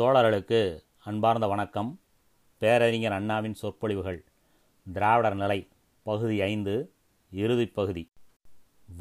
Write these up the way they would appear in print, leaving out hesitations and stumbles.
தோழர்களுக்கு அன்பார்ந்த வணக்கம். பேரறிஞர் அண்ணாவின் சொற்பொழிவுகள், திராவிடர் நிலை, பகுதி 5, இறுதிப்பகுதி.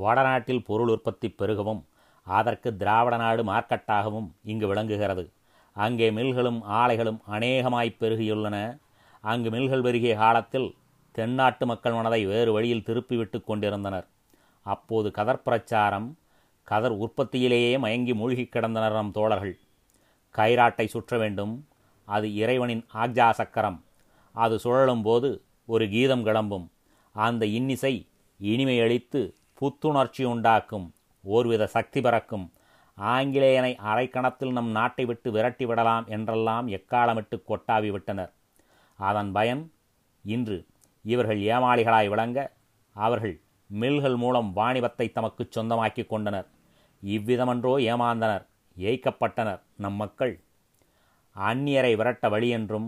வடநாட்டில் பொருள் உற்பத்தி பெருகவும் அதற்கு திராவிட நாடு மார்க்கெட்டாகவும் இங்கு விளங்குகிறது. அங்கே மில்களும் ஆலைகளும் அநேகமாய் பெருகியுள்ளன. அங்கு மில்கள் பெருகிய காலத்தில் தென்னாட்டு மக்கள் மனதை வேறு வழியில் திருப்பிவிட்டு கொண்டிருந்தனர். அப்போது கதர் பிரச்சாரம், கதர் உற்பத்தியிலேயே மயங்கி மூழ்கி கிடந்தனர் நம் தோழர்கள். கைராட்டை சுற்ற வேண்டும், அது இறைவனின் ஆக்ஜா சக்கரம். அது சுழலும் போது ஒரு கீதம் கிளம்பும். அந்த இன்னிசை இனிமையளித்து புத்துணர்ச்சி உண்டாக்கும், ஓர்வித சக்தி பறக்கும். ஆங்கிலேயனை அரைக்கணத்தில் நம் நாட்டை விட்டு விரட்டிவிடலாம் என்றெல்லாம் எக்காலமிட்டு கொட்டாவி விட்டனர். அதன் பயன் இன்று இவர்கள் ஏமாளிகளாய் விளங்க அவர்கள் மில்கள் மூலம் வாணிபத்தை தமக்கு சொந்தமாக்கி கொண்டனர். இவ்விதமன்றோ ஏமாந்தனர், ஏய்க்கப்பட்டனர் நம் மக்கள். அந்நியரை விரட்ட வழி என்றும்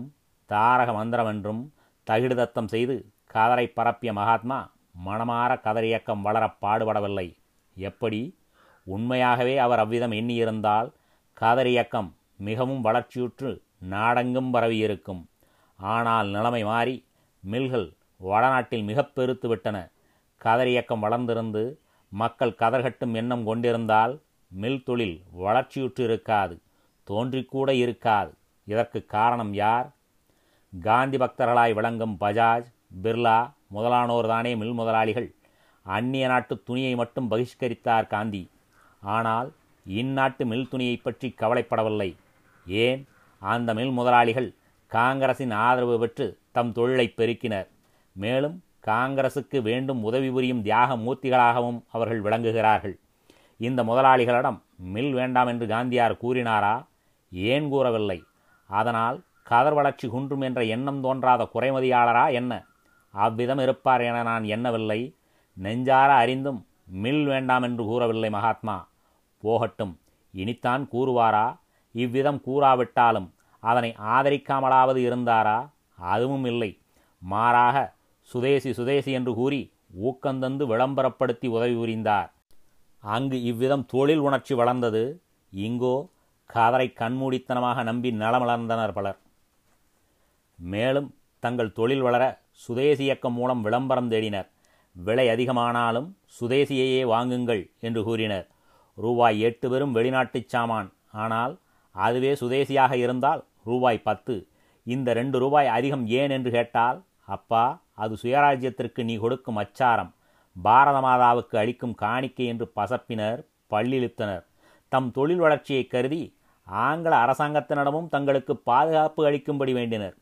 தாரக மந்திரமென்றும் தகிடுதத்தம் செய்து கதரை பரப்பிய மகாத்மா மனமாற கதர் இயக்கம் வளர பாடுபடவில்லை. எப்படி? உண்மையாகவே அவர் அவ்விதம் எண்ணியிருந்தால் கதர் இயக்கம் மிகவும் வளர்ச்சியுற்று நாடெங்கும் பரவியிருக்கும். ஆனால் நிலைமை மாறி மில்கள் வடநாட்டில் மிக பெருத்து விட்டன. கதர் இயக்கம் வளர்ந்திருந்து மக்கள் கதர்கட்டும் எண்ணம் கொண்டிருந்தால் மில் தொழில் வளர்ச்சியுற்று இருக்காது, தோன்றிக்கூட இருக்காது. இதற்கு காரணம் யார்? காந்தி பக்தர்களாய் விளங்கும் பஜாஜ், பிர்லா முதலானோர்தானே மில் முதலாளிகள். அந்நிய நாட்டு துணியை மட்டும் பகிஷ்கரித்தார் காந்தி. ஆனால் இந்நாட்டு மில் துணியை பற்றி கவலைப்படவில்லை. ஏன்? அந்த மில் முதலாளிகள் காங்கிரசின் ஆதரவு பெற்று தம் தொழிலை பெருக்கினர். மேலும் காங்கிரசுக்கு வேண்டும் உதவி புரியும் தியாக மூர்த்திகளாகவும் அவர்கள் விளங்குகிறார்கள். இந்த முதலாளிகளிடம் மில் வேண்டாம் என்று காந்தியார் கூறினாரா? ஏன் கூறவில்லை? அதனால் கதர் வளர்ச்சி குன்றும் என்ற எண்ணம் தோன்றாத குறைமதியாளரா என்ன? அவ்விதம் இருப்பார் என நான் எண்ணவில்லை. நெஞ்சார அறிந்தும் மில் வேண்டாம் என்று கூறவில்லை மகாத்மா. போகட்டும், இனித்தான் கூறுவாரா? இவ்விதம் கூறாவிட்டாலும் அதனை ஆதரிக்காமலாவது இருந்தாரா? அதுவும் இல்லை. மாறாக சுதேசி சுதேசி என்று கூறி ஊக்கந்தந்து விளம்பரப்படுத்தி உதவி புரிந்தார். அங்கு இவ்விதம் தொழில் உணர்ச்சி வளர்ந்தது. இங்கோ கதரை கண்மூடித்தனமாக நம்பி நலமிழந்தனர் பலர். மேலும் தங்கள் தொழில் வளர சுதேசி இயக்கம் மூலம் விளம்பரம் தேடினர். விலை அதிகமானாலும் சுதேசியையே வாங்குங்கள் என்று கூறினர். ரூபாய் 8 பெறும் வெளிநாட்டு சாமான், ஆனால் அதுவே சுதேசியாக இருந்தால் ரூபாய் 10. இந்த 2 ரூபாய் அதிகம் ஏன் என்று கேட்டால், அப்பா, அது சுயராஜ்யத்திற்கு நீ கொடுக்கும் அச்சாரம், பாரத மாதாவுக்கு அளிக்கும் காணிக்கை என்று பசப்பினர், பல்லிழுத்தனர். தம் தொழில் வளர்ச்சியை கருதி ஆங்கில அரசாங்கத்தினடமும் தங்களுக்கு பாதுகாப்பு அளிக்கும்படி வேண்டினர்.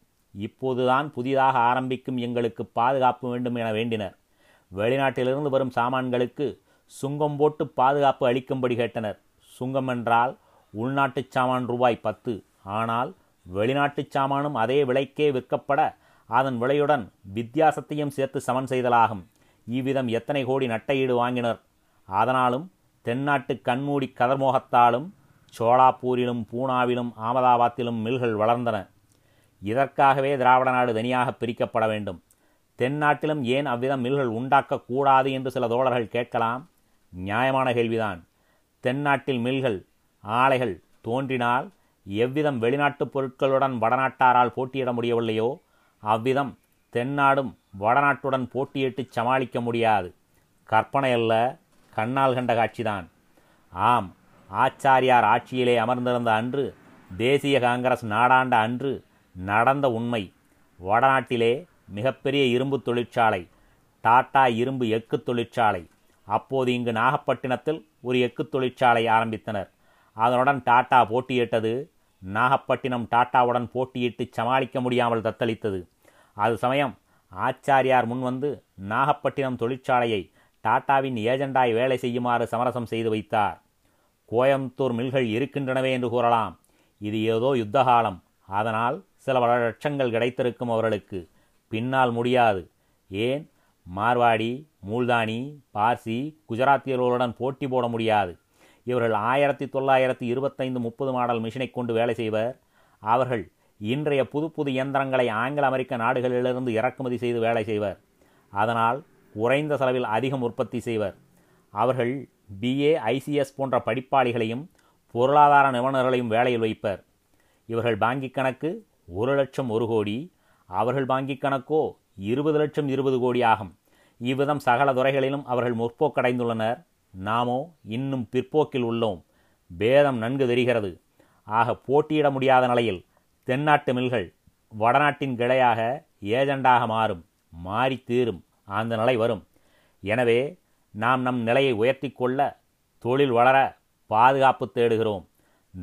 இப்போதுதான் புதிதாக ஆரம்பிக்கும் எங்களுக்கு பாதுகாப்பு வேண்டும் என வேண்டினர். வெளிநாட்டிலிருந்து வரும் சாமான்களுக்கு சுங்கம் போட்டு பாதுகாப்பு அளிக்கும்படி கேட்டனர். சுங்கம் என்றால் உள்நாட்டு சாமான் ரூபாய் 10, ஆனால் வெளிநாட்டு சாமானும் அதே விலைக்கே விற்கப்பட அதன் விலையுடன் வித்தியாசத்தையும் சேர்த்து சமன் செய்தலாகும். இவ்விதம் எத்தனை கோடி நட்டையீடு வாங்கினர். அதனாலும் தென்னாட்டு கண்மூடி கதர்மோகத்தாலும் சோலாப்பூரிலும் பூனாவிலும் அகமதாபாத்திலும் மில்கள் வளர்ந்தன. இதற்காகவே திராவிட நாடு தனியாக பிரிக்கப்பட வேண்டும். தென்னாட்டிலும் ஏன் அவ்விதம் மில்கள் உண்டாக்கக்கூடாது என்று சில தோழர்கள் கேட்கலாம். நியாயமான கேள்விதான். தென்னாட்டில் மில்கள் ஆலைகள் தோன்றினால் எவ்விதம் வெளிநாட்டு பொருட்களுடன் வடநாட்டாரால் போட்டியிட முடியவில்லையோ அவ்விதம் தென்னாடும் வடநாட்டுடன் போட்டியிட்டு சமாளிக்க முடியாது. கற்பனை அல்ல, கண்ணால் கண்ட காட்சிதான். ஆம், ஆச்சாரியார் ஆட்சியிலே அமர்ந்திருந்த அன்று, தேசிய காங்கிரஸ் நாடாண்ட அன்று நடந்த உண்மை. வடநாட்டிலே மிகப்பெரிய இரும்பு தொழிற்சாலை, டாட்டா இரும்பு எஃகு தொழிற்சாலை. அப்போது இங்கு நாகப்பட்டினத்தில் ஒரு எஃகு தொழிற்சாலை ஆரம்பித்தனர். அதனுடன் டாட்டா போட்டியிட்டது. நாகப்பட்டினம் டாட்டாவுடன் போட்டியிட்டு சமாளிக்க முடியாமல் தத்தளித்தது. அது சமயம் ஆச்சாரியார் முன்வந்து நாகப்பட்டினம் தொழிற்சாலையை டாட்டாவின் ஏஜெண்டாய் வேலை செய்யுமாறு சமரசம் செய்து வைத்தார். கோயம்புத்தூர் மில்கள் இருக்கின்றனவே என்று கூறலாம். இது ஏதோ யுத்தகாலம், அதனால் சில லட்சங்கள் கிடைத்திருக்கும் அவர்களுக்கு. பின்னால் முடியாது. ஏன்? மார்வாடி, மூல்தானி, பார்சி, குஜராத்தியர்களுடன் போட்டி போட முடியாது. இவர்கள் 1925-30 மாடல் மிஷினை கொண்டு வேலை செய்வர். அவர்கள் இன்றைய புது புது இயந்திரங்களை ஆங்கில அமெரிக்க நாடுகளிலிருந்து இறக்குமதி செய்து வேலை செய்வர். அதனால் குறைந்த செலவில் அதிகம் உற்பத்தி செய்வர். அவர்கள் BA, ICS போன்ற படிப்பாளிகளையும் பொருளாதார நிபுணர்களையும் வேலையில் வைப்பர். இவர்கள் வங்கிக் கணக்கு 1,00,000 1 கோடி, அவர்கள் வங்கிக் கணக்கோ 20,00,020 கோடி ஆகும். இவ்விதம் சகல துறைகளிலும் அவர்கள் முற்போக்கடைந்துள்ளனர். நாமோ இன்னும் பிற்போக்கில் உள்ளோம். பேதம் நன்கு தெரிகிறது. ஆக போட்டியிட முடியாத நிலையில் தென்னாட்டு மில்கள் வடநாட்டின் கிளையாக ஏஜெண்டாக மாறும், மாறி தீரும். அந்த நிலை வரும். எனவே நாம் நம் நிலையை உயர்த்தி கொள்ள, தொழில் வளர பாதுகாப்பு தேடுகிறோம்.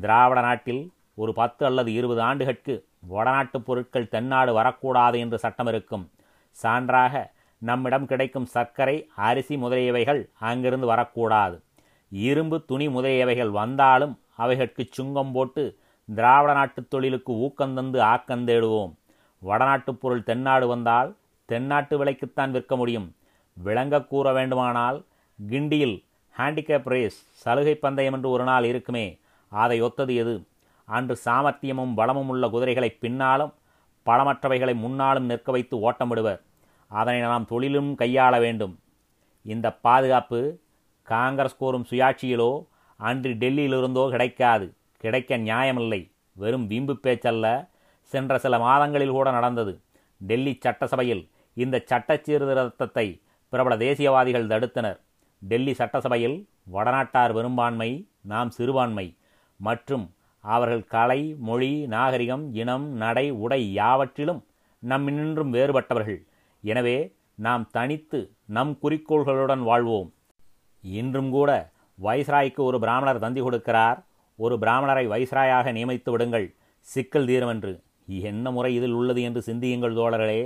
திராவிட நாட்டில் ஒரு 10 அல்லது 20 ஆண்டுகளுக்கு வடநாட்டு பொருட்கள் தென்னாடு வரக்கூடாது என்று சட்டம் இருக்கும். சான்றாக நம்மிடம் கிடைக்கும் சர்க்கரை, அரிசி முதலியவைகள் அங்கிருந்து வரக்கூடாது. இரும்பு, துணி முதலியவைகள் வந்தாலும் அவைகளுக்கு சுங்கம் போட்டு திராவிட நாட்டு தொழிலுக்கு ஊக்கந்தந்து ஆக்கந்தேடுவோம். வடநாட்டு பொருள் தென்னாடு வந்தால் தென்னாட்டு விலைக்குத்தான் விற்க முடியும். விளங்க கூற வேண்டுமானால் கிண்டியில் ஹேண்டிகேப் ரேஸ், சலுகை பந்தயம் என்று ஒரு நாள் இருக்குமே, அதை ஒத்தது எது? அன்று சாமர்த்தியமும் பலமும் உள்ள குதிரைகளை பின்னாலும் பலமற்றவைகளை முன்னாலும் நிற்க வைத்து ஓட்டமிடுவர். அதனை நாம் தொழிலும் கையாள வேண்டும். இந்த பாதுகாப்பு காங்கிரஸ் கோரும் சுயாட்சியிலோ அன்று டெல்லியிலிருந்தோ கிடைக்காது. கிடைக்க நியாயமில்லை. வெறும் வீம்பு பேச்சல்ல. சென்ற சில மாதங்களில் கூட நடந்தது. டெல்லி சட்டசபையில் இந்த சட்ட சீர்திருத்தத்தை பிரபல தேசியவாதிகள் தடுத்தனர். டெல்லி சட்டசபையில் வடநாட்டார் பெரும்பான்மை, நாம் சிறுபான்மை. மற்றும் அவர்கள் கலை, மொழி, நாகரிகம், இனம், நடை, உடை யாவற்றிலும் நம்மின்றும் வேறுபட்டவர்கள். எனவே நாம் தனித்து நம் குறிக்கோள்களுடன் வாழ்வோம். இன்றும் கூட வைஸ்ராய்க்கு ஒரு பிராமணர் தந்தி கொடுக்கிறார். ஒரு பிராமணரை வைஸ்ராயாக நியமித்து விடுங்கள், சிக்கல் தீருமென்று. என்ன முறை இதில் உள்ளது என்று சிந்தியுங்கள் தோழர்களே.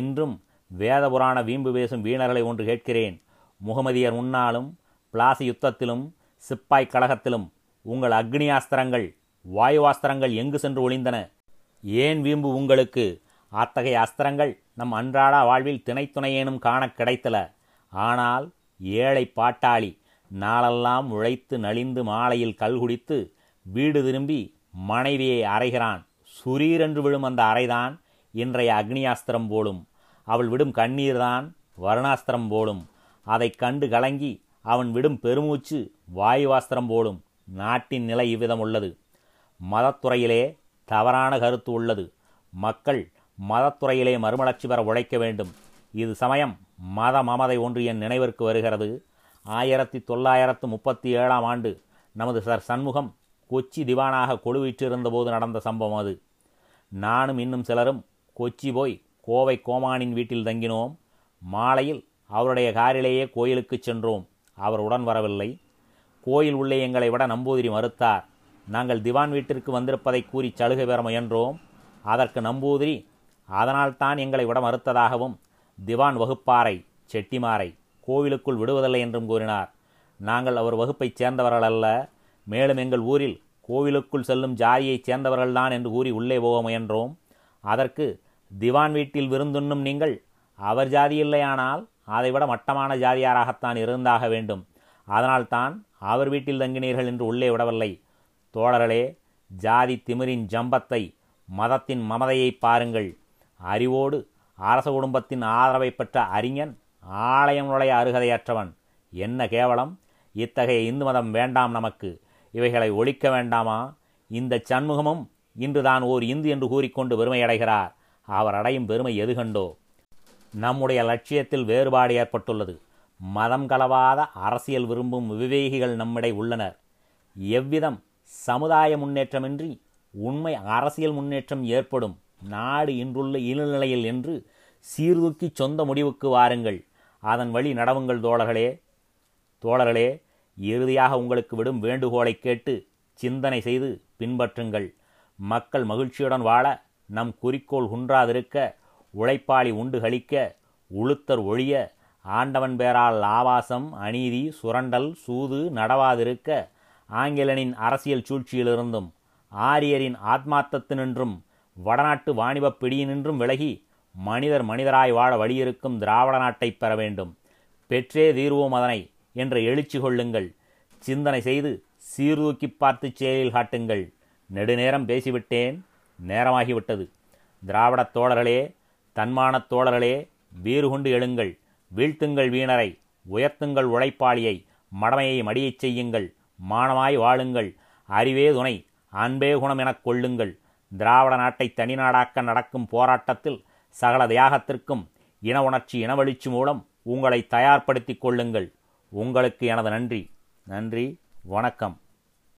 இன்றும் வேதபுராண வீம்பு பேசும் வீணர்களை ஒன்று கேட்கிறேன். முகமதியர் முன்னாலும் பிளாசி யுத்தத்திலும் சிப்பாய் கழகத்திலும் உங்கள் அக்னியாஸ்திரங்கள், வாயுவாஸ்திரங்கள் எங்கு சென்று ஒளிந்தன? ஏன் வீம்பு உங்களுக்கு? அத்தகைய அஸ்திரங்கள் நம் அன்றாட வாழ்வில் திணைத்துணையேனும் காண கிடைத்தல. ஆனால் ஏழை பாட்டாளி நாளெல்லாம் உழைத்து நலிந்து மாலையில் கல்குடித்து வீடு திரும்பி மனைவியை அறைகிறான். சுரீரென்று விழும் அந்த அறைதான் இன்றைய அக்னியாஸ்திரம் போலும். அவள் விடும் கண்ணீர்தான் வருணாஸ்திரம் போலும். அதை கண்டு கலங்கி அவன் விடும் பெருமூச்சு வாயுவாஸ்திரம் போலும். நாட்டின் நிலை இவ்விதம் உள்ளது. மதத்துறையிலே தவறான கருத்து உள்ளது. மக்கள் மதத்துறையிலே மறுமலர்ச்சி பெற உழைக்க வேண்டும். இது சமயம் மத மமதை ஒன்று என் நினைவிற்கு வருகிறது. 1937ஆம் ஆண்டு நமது சர் சண்முகம் கொச்சி திவானாக கொழுவிற்றிருந்த போது நடந்த சம்பவம் அது. நானும் இன்னும் சிலரும் கொச்சி போய் கோவை கோமானின் வீட்டில் தங்கினோம். மாலையில் அவருடைய காரிலேயே கோயிலுக்கு சென்றோம். அவர் உடன் வரவில்லை. கோயில் உள்ளே எங்களை விட நம்பூதிரி மறுத்தார். நாங்கள் திவான் வீட்டிற்கு வந்திருப்பதை கூறி சலுகை பெற முயன்றோம். அதற்கு நம்பூதிரி அதனால்தான் எங்களை விட மறுத்ததாகவும் திவான் வகுப்பாரை செட்டிமாரை கோவிலுக்குள் விடுவதில்லை என்றும் கூறினார். நாங்கள் அவர் வகுப்பைச் சேர்ந்தவர்கள் அல்ல, மேலும் எங்கள் ஊரில் கோவிலுக்குள் செல்லும் ஜாதியைச் சேர்ந்தவர்கள்தான் என்று கூறி உள்ளே போக முயன்றோம். அதற்கு திவான் வீட்டில் விருந்துண்ணும் நீங்கள் அவர் ஜாதி இல்லையானால் அதைவிட மட்டமான ஜாதியாராகத்தான் இருந்தாக வேண்டும். அதனால்தான் அவர் வீட்டில் தங்கினீர்கள் என்று உள்ளே விடவில்லை. தோழர்களே, ஜாதி திமிரின் ஜம்பத்தை, மதத்தின் மமதையை பாருங்கள். அறிவோடு அரச குடும்பத்தின் ஆதரவை பெற்ற அறிஞன் ஆலயம் நுழைய அருகதையற்றவன். என்ன கேவலம்! இத்தகைய இந்து மதம் வேண்டாம் நமக்கு. இவைகளை ஒழிக்க வேண்டாமா? இந்த சண்முகமும் இன்று தான் ஓர் இந்து என்று கூறிக்கொண்டு பெருமையடைகிறார். அவர் அடையும் பெருமை எது கண்டோ? நம்முடைய லட்சியத்தில் வேறுபாடு ஏற்பட்டுள்ளது. மதம் கலவாத அரசியல் விரும்பும் விவேகிகள் நம்மிடை உள்ளனர். எவ்விதம் சமுதாய முன்னேற்றமின்றி உண்மை அரசியல் முன்னேற்றம் ஏற்படும் நாடு இன்றுள்ள இயல்நிலையில் என்று சீர்தூக்கி சொந்த முடிவுக்கு வாருங்கள். அதன் வழி நடவுங்கள் தோழர்களே. தோழர்களே, இறுதியாக உங்களுக்கு விடும் வேண்டுகோளை கேட்டு சிந்தனை செய்து பின்பற்றுங்கள். மக்கள் மகிழ்ச்சியுடன் வாழ, நம் குறிக்கோள் குன்றாதிருக்க, உழைப்பாளி உண்டு களிக்க, உளுத்தர் ஒழிய, ஆண்டவன் பேரால் ஆபாசம், அநீதி, சுரண்டல், சூது நடவாதிருக்க, ஆங்கிலனின் அரசியல் சூழ்ச்சியிலிருந்தும் ஆரியரின் ஆத்மார்த்தத்தினின்றும் வடநாட்டு வாணிபப் பிடியினின்றும் விலகி மனிதர் மனிதராய் வாழ வழியிருக்கும் திராவிட நாட்டை பெற வேண்டும். பெற்றே தீர்வோம் அதனை என்ற எழுச்சி கொள்ளுங்கள். சிந்தனை செய்து சீர்தூக்கி பார்த்து செயலில் காட்டுங்கள். நெடுநேரம் பேசிவிட்டேன். நேரமாகிவிட்டது. திராவிடத் தோழர்களே, தன்மானத் தோழர்களே, வீறுகொண்டு எழுங்கள். வீழ்த்துங்கள் வீணரை, உயர்த்துங்கள் உழைப்பாளியை, மடமையை மடியச் செய்யுங்கள். மானமாய் வாழுங்கள். அறிவே துணை, அன்பே குணம் எனக் கொள்ளுங்கள். திராவிட நாட்டை தனிநாடாக்க நடக்கும் போராட்டத்தில் சகல தியாகத்திற்கும் இன உணர்ச்சி இனவெழுச்சி மூலம் உங்களை தயார்படுத்தி கொள்ளுங்கள். உங்களுக்கு எனது நன்றி. வணக்கம்.